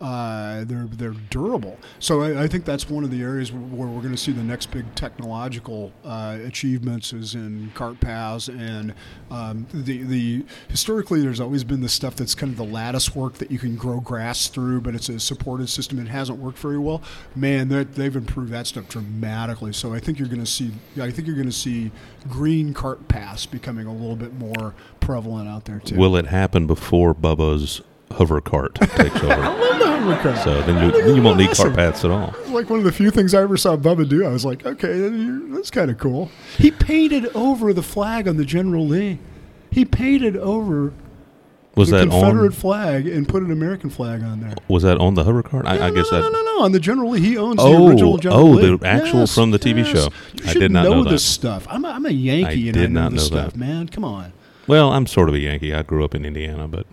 Uh, they're they're durable. So I, I think that's one of the areas where we're going to see the next big technological uh, achievements is in cart paths and um, the the historically there's always been the stuff that's kind of the lattice work that you can grow grass through, but it's a supported system. It hasn't worked very well. Man, they've improved that stuff dramatically. So I think you're going to see I think you're going to see green cart paths becoming a little bit more prevalent out there too. Will it happen before Bubba's hover cart takes over? I love the hover cart. So then you, you won't need awesome. Cart paths at all. Like one of the few things I ever saw Bubba do. I was like, okay, that's kind of cool. He painted over the flag on the General Lee. He painted over was the that Confederate on? flag and put an American flag on there. Was that on the hover cart? I, no, I guess no, no, that. No, no, no. On the General Lee, he owns oh, the original General Lee. Oh, the actual yes, from the T V yes. show. You I did not know, know this stuff. I'm a, I'm a Yankee I and did I know not this know stuff, that. Man. Come on. Well, I'm sort of a Yankee. I grew up in Indiana, but.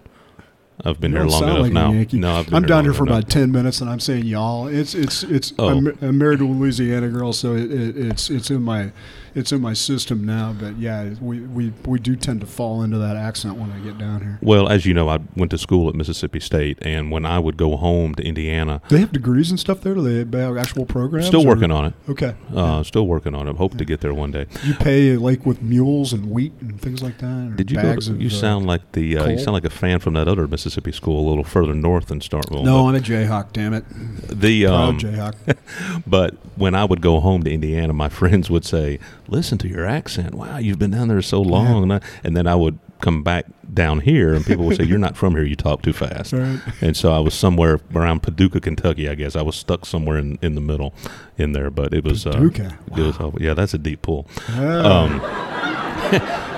I've been you here long enough like now. No, I've been I'm here down here for enough. about ten minutes, and I'm saying y'all. It's it's it's. Oh. I'm, I'm married to a Louisiana girl, so it, it, it's it's in my it's in my system now. But yeah, we, we, we do tend to fall into that accent when I get down here. Well, as you know, I went to school at Mississippi State, and when I would go home to Indiana, they have degrees and stuff there. Do they have actual programs? Still working or? on it. Okay. Uh, yeah. Still working on it. Hope yeah. to get there one day. You pay like with mules and wheat and things like that. Or Did you? Bags go to, you of, sound uh, like the uh, you sound like a fan from that other Mississippi School a little further north than Starkville. No, I'm a Jayhawk, damn it. The um, Proud Jayhawk. But when I would go home to Indiana, my friends would say, listen to your accent. Wow, you've been down there so long. Yeah. And, I, and then I would come back down here, and people would say, you're not from here. You talk too fast. Right. And so I was somewhere around Paducah, Kentucky, I guess. I was stuck somewhere in, in the middle in there. But it was... Paducah. Uh, wow. It was, yeah, that's a deep pool. Oh. Um,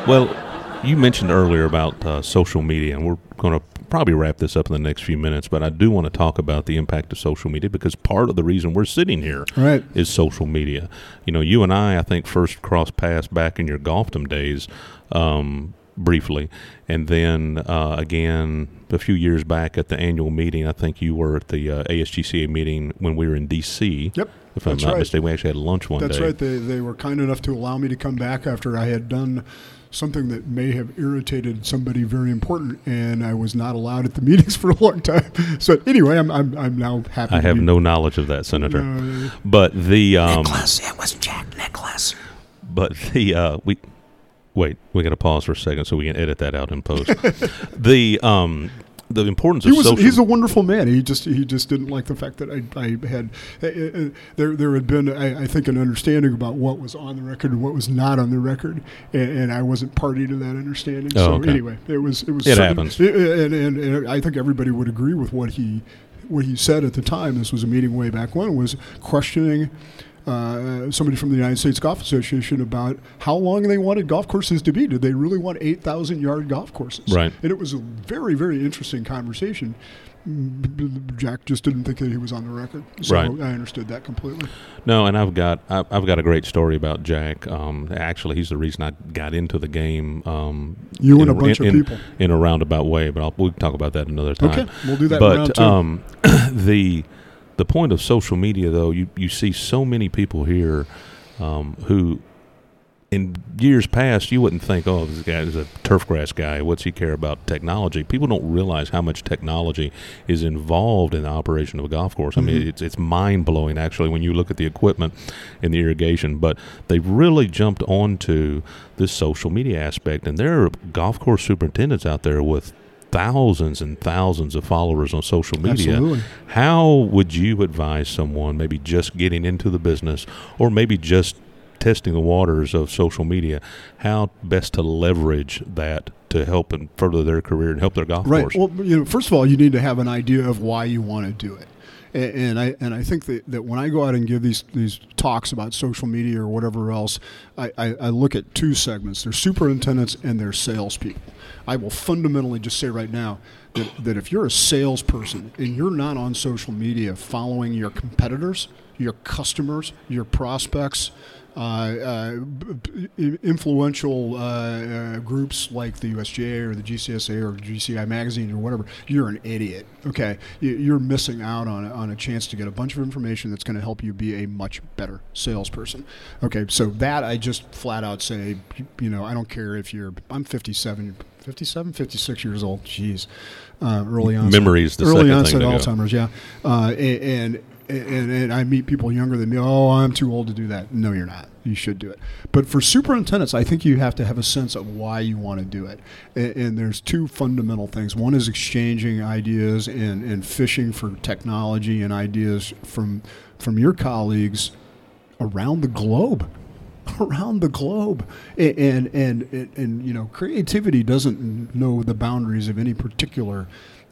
well... You mentioned earlier about uh, social media, and we're going to probably wrap this up in the next few minutes, but I do want to talk about the impact of social media, because part of the reason we're sitting here right. is social media. You know, you and I, I think, first crossed paths back in your Golfdom days um, briefly, and then uh, again a few years back at the annual meeting. I think you were at the uh, A S G C A meeting when we were in D C Yep. If I'm That's not right. mistaken, we actually had lunch one That's day. That's right. They, they were kind enough to allow me to come back after I had done something that may have irritated somebody very important, and I was not allowed at the meetings for a long time. So anyway, I'm I'm, I'm now happy. I to have no there. knowledge of that, Senator. No. But the um, Nicklaus, it was Jack Nicklaus. But the uh, we wait, we got to pause for a second so we can edit that out in post. the um. The importance he of was, social. He's a wonderful man. He just he just didn't like the fact that I, I had uh, uh, there there had been I, I think an understanding about what was on the record and what was not on the record, and, and I wasn't party to that understanding. Oh, so okay. anyway, it was it was it happens, it, and, and and I think everybody would agree with what he what he said at the time. This was a meeting way back when, was questioning uh, somebody from the United States Golf Association about how long they wanted golf courses to be. Did they really want eight thousand yard golf courses? Right. And it was a very, very interesting conversation. Jack just didn't think that he was on the record, so right. I understood that completely. No, and I've got I've, I've got a great story about Jack. Um, actually, he's the reason I got into the game. Um, you and a, a bunch in, of people in, in a roundabout way, but I'll, we'll talk about that another time. Okay, we'll do that. But in round two. Um, the the point of social media, though, you you see so many people here um, who. In years past, you wouldn't think, oh, this guy is a turf grass guy. What's he care about technology? People don't realize how much technology is involved in the operation of a golf course. Mm-hmm. I mean, it's it's mind-blowing, actually, when you look at the equipment and the irrigation. But they've really jumped onto this social media aspect. And there are golf course superintendents out there with thousands and thousands of followers on social media. Absolutely. How would you advise someone maybe just getting into the business or maybe just testing the waters of social media, how best to leverage that to help and further their career and help their golf right. course? Well, you know, first of all, you need to have an idea of why you want to do it. And, and I and I think that, that when I go out and give these, these talks about social media or whatever else, I, I, I look at two segments. There's superintendents and there's salespeople. I will fundamentally just say right now that, that if you're a salesperson and you're not on social media following your competitors, your customers, your prospects, Uh, uh, influential uh, uh, groups like the U S G A or the G C S A or G C I magazine or whatever, you're an idiot. Okay, you're missing out on a, on a chance to get a bunch of information that's going to help you be a much better salesperson. Okay, so that I just flat out say, you know, I don't care if you're. I'm fifty-seven, fifty-seven, fifty-six years old. Jeez, uh, early onset. Memories, the early onset Alzheimer's. Yeah, uh, and. and And, and I meet people younger than me, oh, I'm too old to do that. No, you're not. You should do it. But for superintendents, I think you have to have a sense of why you want to do it. And, and there's two fundamental things. One is exchanging ideas and, and fishing for technology and ideas from from your colleagues around the globe. Around the globe, and and and, and you know, creativity doesn't know the boundaries of any particular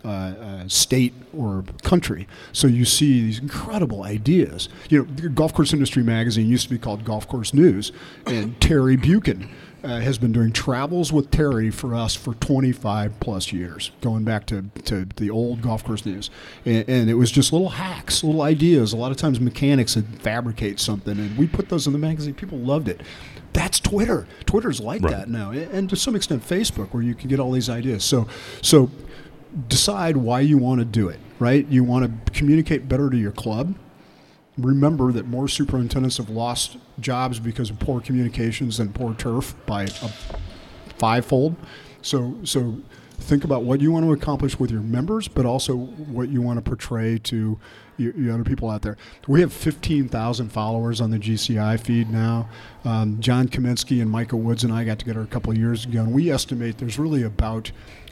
Uh, uh, state or country. So you see these incredible ideas. You know, the Golf Course Industry Magazine used to be called Golf Course News, and Terry Buchan uh, has been doing travels with Terry for us for twenty-five plus years, going back to, to the old Golf Course News. And, and it was just little hacks, little ideas. A lot of times mechanics would fabricate something, and we put those in the magazine. People loved it. That's Twitter. Twitter's like right. that now, and to some extent Facebook, where you can get all these ideas. So, so decide why you want to do it, right? You want to communicate better to your club. Remember that more superintendents have lost jobs because of poor communications and poor turf by a fivefold. So, so think about what you want to accomplish with your members, but also what you want to portray to your, your other people out there. We have fifteen thousand followers on the G C I feed now. Um, John Kaminsky and Micah Woods and I got together a couple of years ago, and we estimate there's really about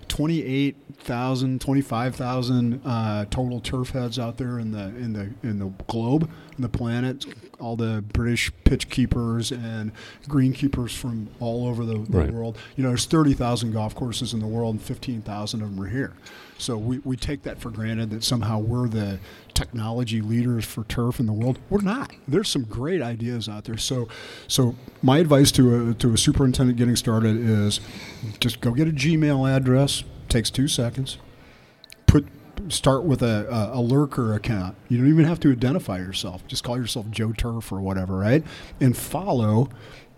twenty-eight thousand, twenty-five thousand uh, total turf heads out there in the in the in the globe, in the planet. All the British pitch keepers and green keepers from all over the, the right. world. You know, there's thirty thousand golf courses in the world, and fifteen thousand of them are here. So we, we take that for granted that somehow we're the technology leaders for turf in the world. We're not. There's some great ideas out there. So so my advice to a, to a superintendent getting started is just go get a Gmail address. Takes two seconds. Put Start with a, a, a lurker account. You don't even have to identify yourself. Just call yourself Joe Turf or whatever, right? And follow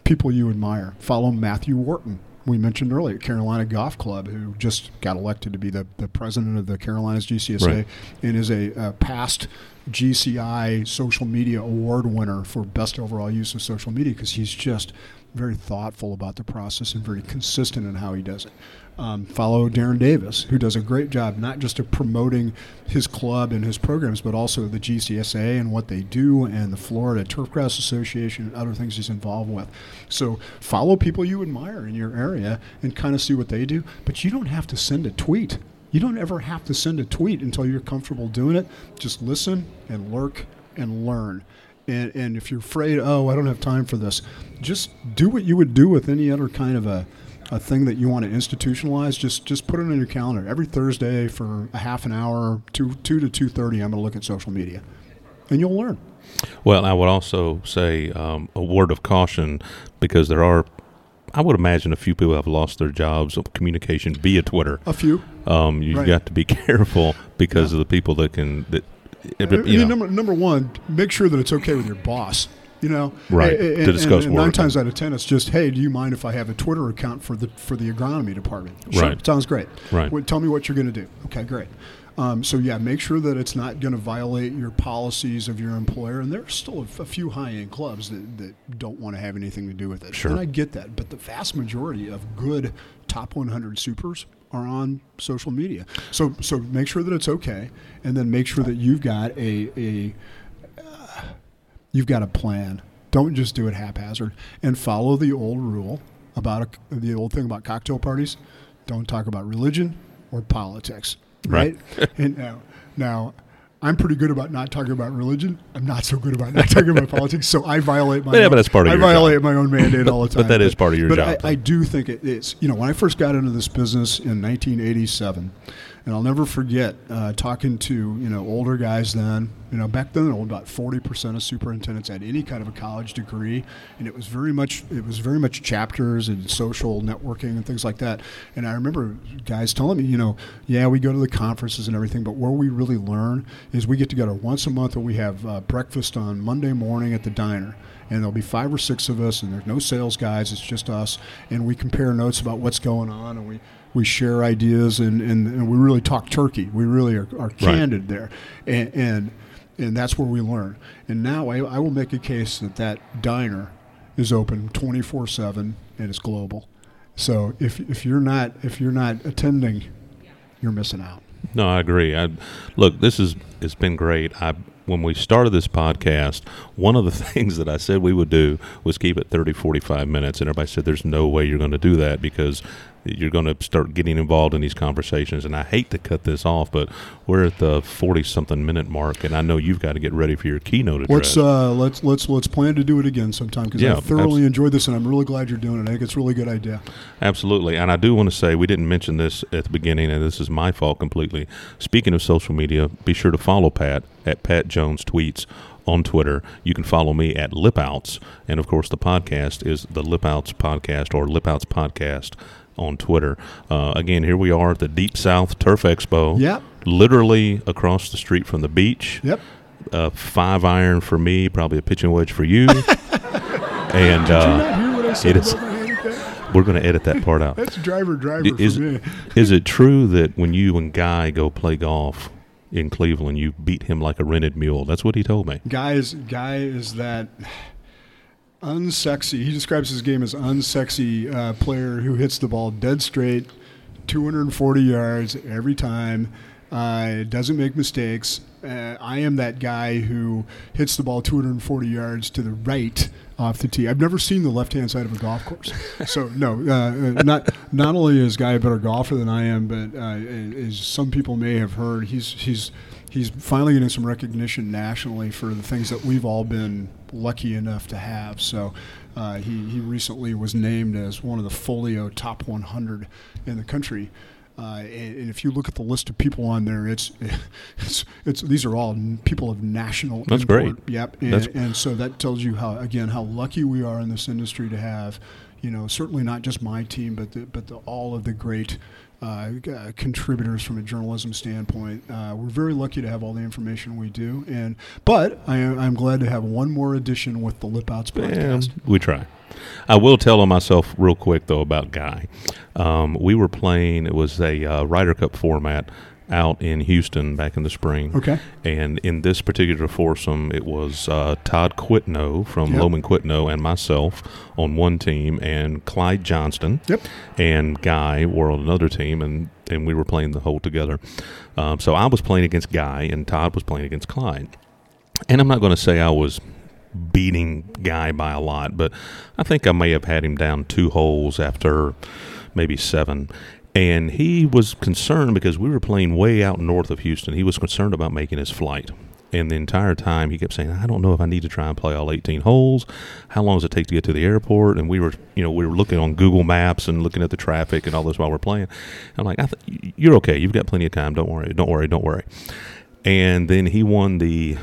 people you admire. Follow Matthew Wharton. We mentioned earlier, Carolina Golf Club, who just got elected to be the, the president of the Carolinas G C S A right. and is a, a past G C I social media award winner for best overall use of social media, because he's just very thoughtful about the process and very consistent in how he does it. Um, follow Darren Davis, who does a great job not just of promoting his club and his programs, but also the G C S A and what they do and the Florida Turfgrass Association and other things he's involved with. So follow people you admire in your area and kind of see what they do. But you don't have to send a tweet. You don't ever have to send a tweet until you're comfortable doing it. Just listen and lurk and learn. And, and if you're afraid, oh, I don't have time for this, just do what you would do with any other kind of a a thing that you want to institutionalize. Just just put it on your calendar. Every Thursday for a half an hour, two, two to two thirty, I'm going to look at social media. and you'll learn. Well, I would also say um, a word of caution, because there are, I would imagine, a few people have lost their jobs of communication via Twitter. A few. Um, you've right. got to be careful because yeah. of the people that can. That, it, you know. number, number one, make sure that it's okay with your boss. You know, right? And, and, to discuss and, and nine times out of ten, it's just, hey, do you mind if I have a Twitter account for the for the agronomy department? Sure, right. Sounds great. Right. Well, tell me what you're going to do. Okay, great. Um, so, yeah, make sure that it's not going to violate your policies of your employer. And there are still a, a few high-end clubs that, that don't want to have anything to do with it. Sure. And I get that. But the vast majority of good top one hundred supers are on social media. So so make sure that it's okay. And then make sure that you've got a... a uh, you've got a plan. Don't just do it haphazard. And follow the old rule about a, the old thing about cocktail parties. Don't talk about religion or politics. Right. right? And now, now, I'm pretty good about not talking about religion. I'm not so good about not talking about politics. So I violate my. Yeah, own, but that's part of I your violate job. my own mandate all the time. But that but, is part of your but job. But I, I do think it is. You know, when I first got into this business in nineteen eighty-seven, and I'll never forget uh, talking to you know older guys then. You know, back then, about forty percent of superintendents had any kind of a college degree, and it was very much it was very much chapters and social networking and things like that. And I remember guys telling me, you know, yeah, we go to the conferences and everything, but where we really learn is we get together once a month and we have uh, breakfast on Monday morning at the diner. And there'll be five or six of us, and there's no sales guys. It's just us, and we compare notes about what's going on, and we, we share ideas, and, and, and we really talk turkey. We really are, are candid right. there. And, and And that's where we learn. And now I, I will make a case that that diner is open twenty-four seven and it's global. So if if you're not if you're not attending, you're missing out. No, I agree. I, look, this is it's been great. I when we started this podcast, one of the things that I said we would do was keep it thirty, forty-five minutes, and everybody said there's no way you're going to do that because you're going to start getting involved in these conversations. And I hate to cut this off, but we're at the forty-something minute mark, and I know you've got to get ready for your keynote address. Let's uh, let's let's let's plan to do it again sometime because yeah, I thoroughly abso- enjoyed this, and I'm really glad you're doing it. I think it's a really good idea. Absolutely, and I do want to say we didn't mention this at the beginning, and this is my fault completely. Speaking of social media, be sure to follow Pat at Pat Jones Tweets on Twitter. You can follow me at Lipouts, and of course the podcast is the Lipouts Podcast or Lipouts Podcast on Twitter. Uh, again, here we are at the Deep South Turf Expo. Yep. Literally across the street from the beach. Yep. Uh, five iron for me, probably a pitching wedge for you. and Did uh, you not hear what I said it is, we're going to edit that part out. That's driver, driver is, for me. Is it true that when you and Guy go play golf in Cleveland, you beat him like a rented mule? That's what he told me. Guy is, Guy is that... unsexy. He describes his game as unsexy uh, player who hits the ball dead straight, two hundred forty yards every time, uh, doesn't make mistakes. Uh, I am that guy who hits the ball two hundred forty yards to the right off the tee. I've never seen the left-hand side of a golf course. So, no, uh, not not only is Guy a better golfer than I am, but uh, as some people may have heard, he's he's he's finally getting some recognition nationally for the things that we've all been lucky enough to have. So uh, he, he recently was named as one of the Folio Top one hundred in the country. Uh, and, and if you look at the list of people on there, it's it's, it's these are all n- people of national That's import. Great. Yep. And, That's and so that tells you how, again, how lucky we are in this industry to have, you know, certainly not just my team, but the, but the, all of the great uh, uh, contributors from a journalism standpoint. Uh, we're very lucky to have all the information we do. And but I, I'm glad to have one more edition with the Lipouts podcast. And we try. I will tell on myself real quick, though, about Guy. Um, we were playing, it was a uh, Ryder Cup format out in Houston back in the spring. Okay. And in this particular foursome, it was uh, Todd Quitno from yep. Loman Quitno and myself on one team, and Clyde Johnston yep. and Guy were on another team, and, and we were playing the hole together. Um, so I was playing against Guy, and Todd was playing against Clyde. And I'm not going to say I was beating Guy by a lot, but I think I may have had him down two holes after maybe seven. And he was concerned because we were playing way out north of Houston. He was concerned about making his flight. And the entire time he kept saying, I don't know if I need to try and play all eighteen holes. How long does it take to get to the airport? And we were, you know, we were looking on Google Maps and looking at the traffic and all this while we're playing. I'm like, I th- you're okay. You've got plenty of time. Don't worry. Don't worry. Don't worry. And then he won the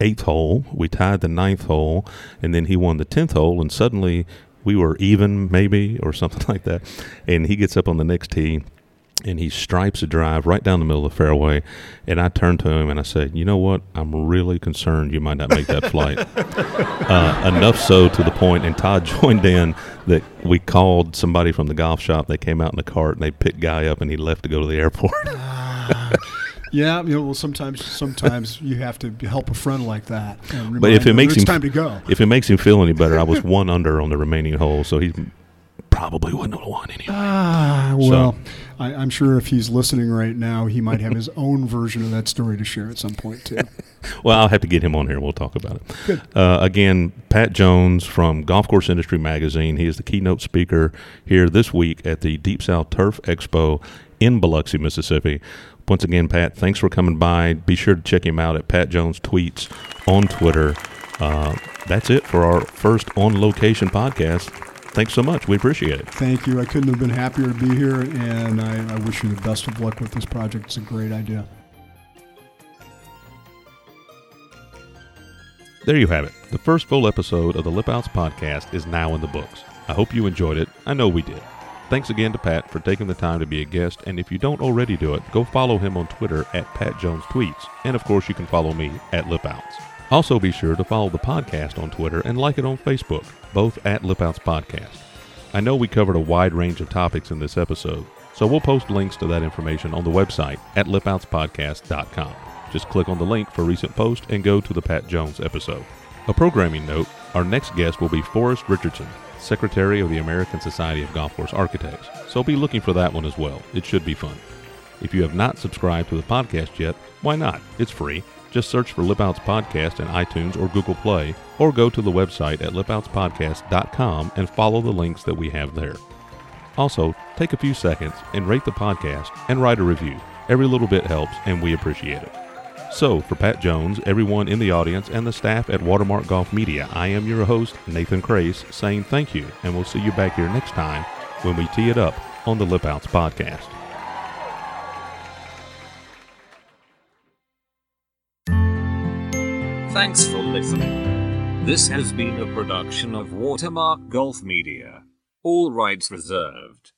eighth hole. We tied the ninth hole, and then he won the tenth hole, and suddenly we were even maybe or something like that. And he gets up on the next tee, and he stripes a drive right down the middle of the fairway. And I turned to him, and I said, you know what? I'm really concerned you might not make that flight. Uh, enough so to the point, and Todd joined in, that we called somebody from the golf shop. They came out in the cart, and they picked Guy up, and he left to go to the airport. Yeah, you know, well, sometimes sometimes you have to help a friend like that. And but if it makes him, it's time to go. If it makes him feel any better, I was one under on the remaining hole, so he probably wouldn't have won anyway. Ah, well, so. I, I'm sure if he's listening right now, he might have his own version of that story to share at some point, too. Well, I'll have to get him on here. We'll talk about it. Good. Uh, again, Pat Jones from Golf Course Industry Magazine. He is the keynote speaker here this week at the Deep South Turf Expo in Biloxi, Mississippi. Once again, Pat, thanks for coming by. Be sure to check him out at Pat Jones Tweets on Twitter. Uh, that's it for our first On Location podcast. Thanks so much. We appreciate it. Thank you. I couldn't have been happier to be here, and I, I wish you the best of luck with this project. It's a great idea. There you have it. The first full episode of the Lipouts podcast is now in the books. I hope you enjoyed it. I know we did. Thanks again to Pat for taking the time to be a guest, and if you don't already do it, go follow him on Twitter at Pat Jones Tweets, and of course you can follow me at Lipouts. Also be sure to follow the podcast on Twitter and like it on Facebook, both at Lipouts Podcast. I know we covered a wide range of topics in this episode, so we'll post links to that information on the website at lipouts podcast dot com. Just click on the link for recent post and go to the Pat Jones episode. A programming note, our next guest will be Forrest Richardson, Secretary of the American Society of Golf Course Architects, so be looking for that one as well. It should be fun. If you have not subscribed to the podcast yet, why not? It's free. Just search for Lipouts Podcast in iTunes or Google Play, or go to the website at lipouts podcast dot com and follow the links that we have there. Also, take a few seconds and rate the podcast and write a review. Every little bit helps, and we appreciate it. So, for Pat Jones, everyone in the audience, and the staff at Watermark Golf Media, I am your host, Nathan Crace, saying thank you, and we'll see you back here next time when we tee it up on the Lipouts Podcast. Thanks for listening. This has been a production of Watermark Golf Media. All rights reserved.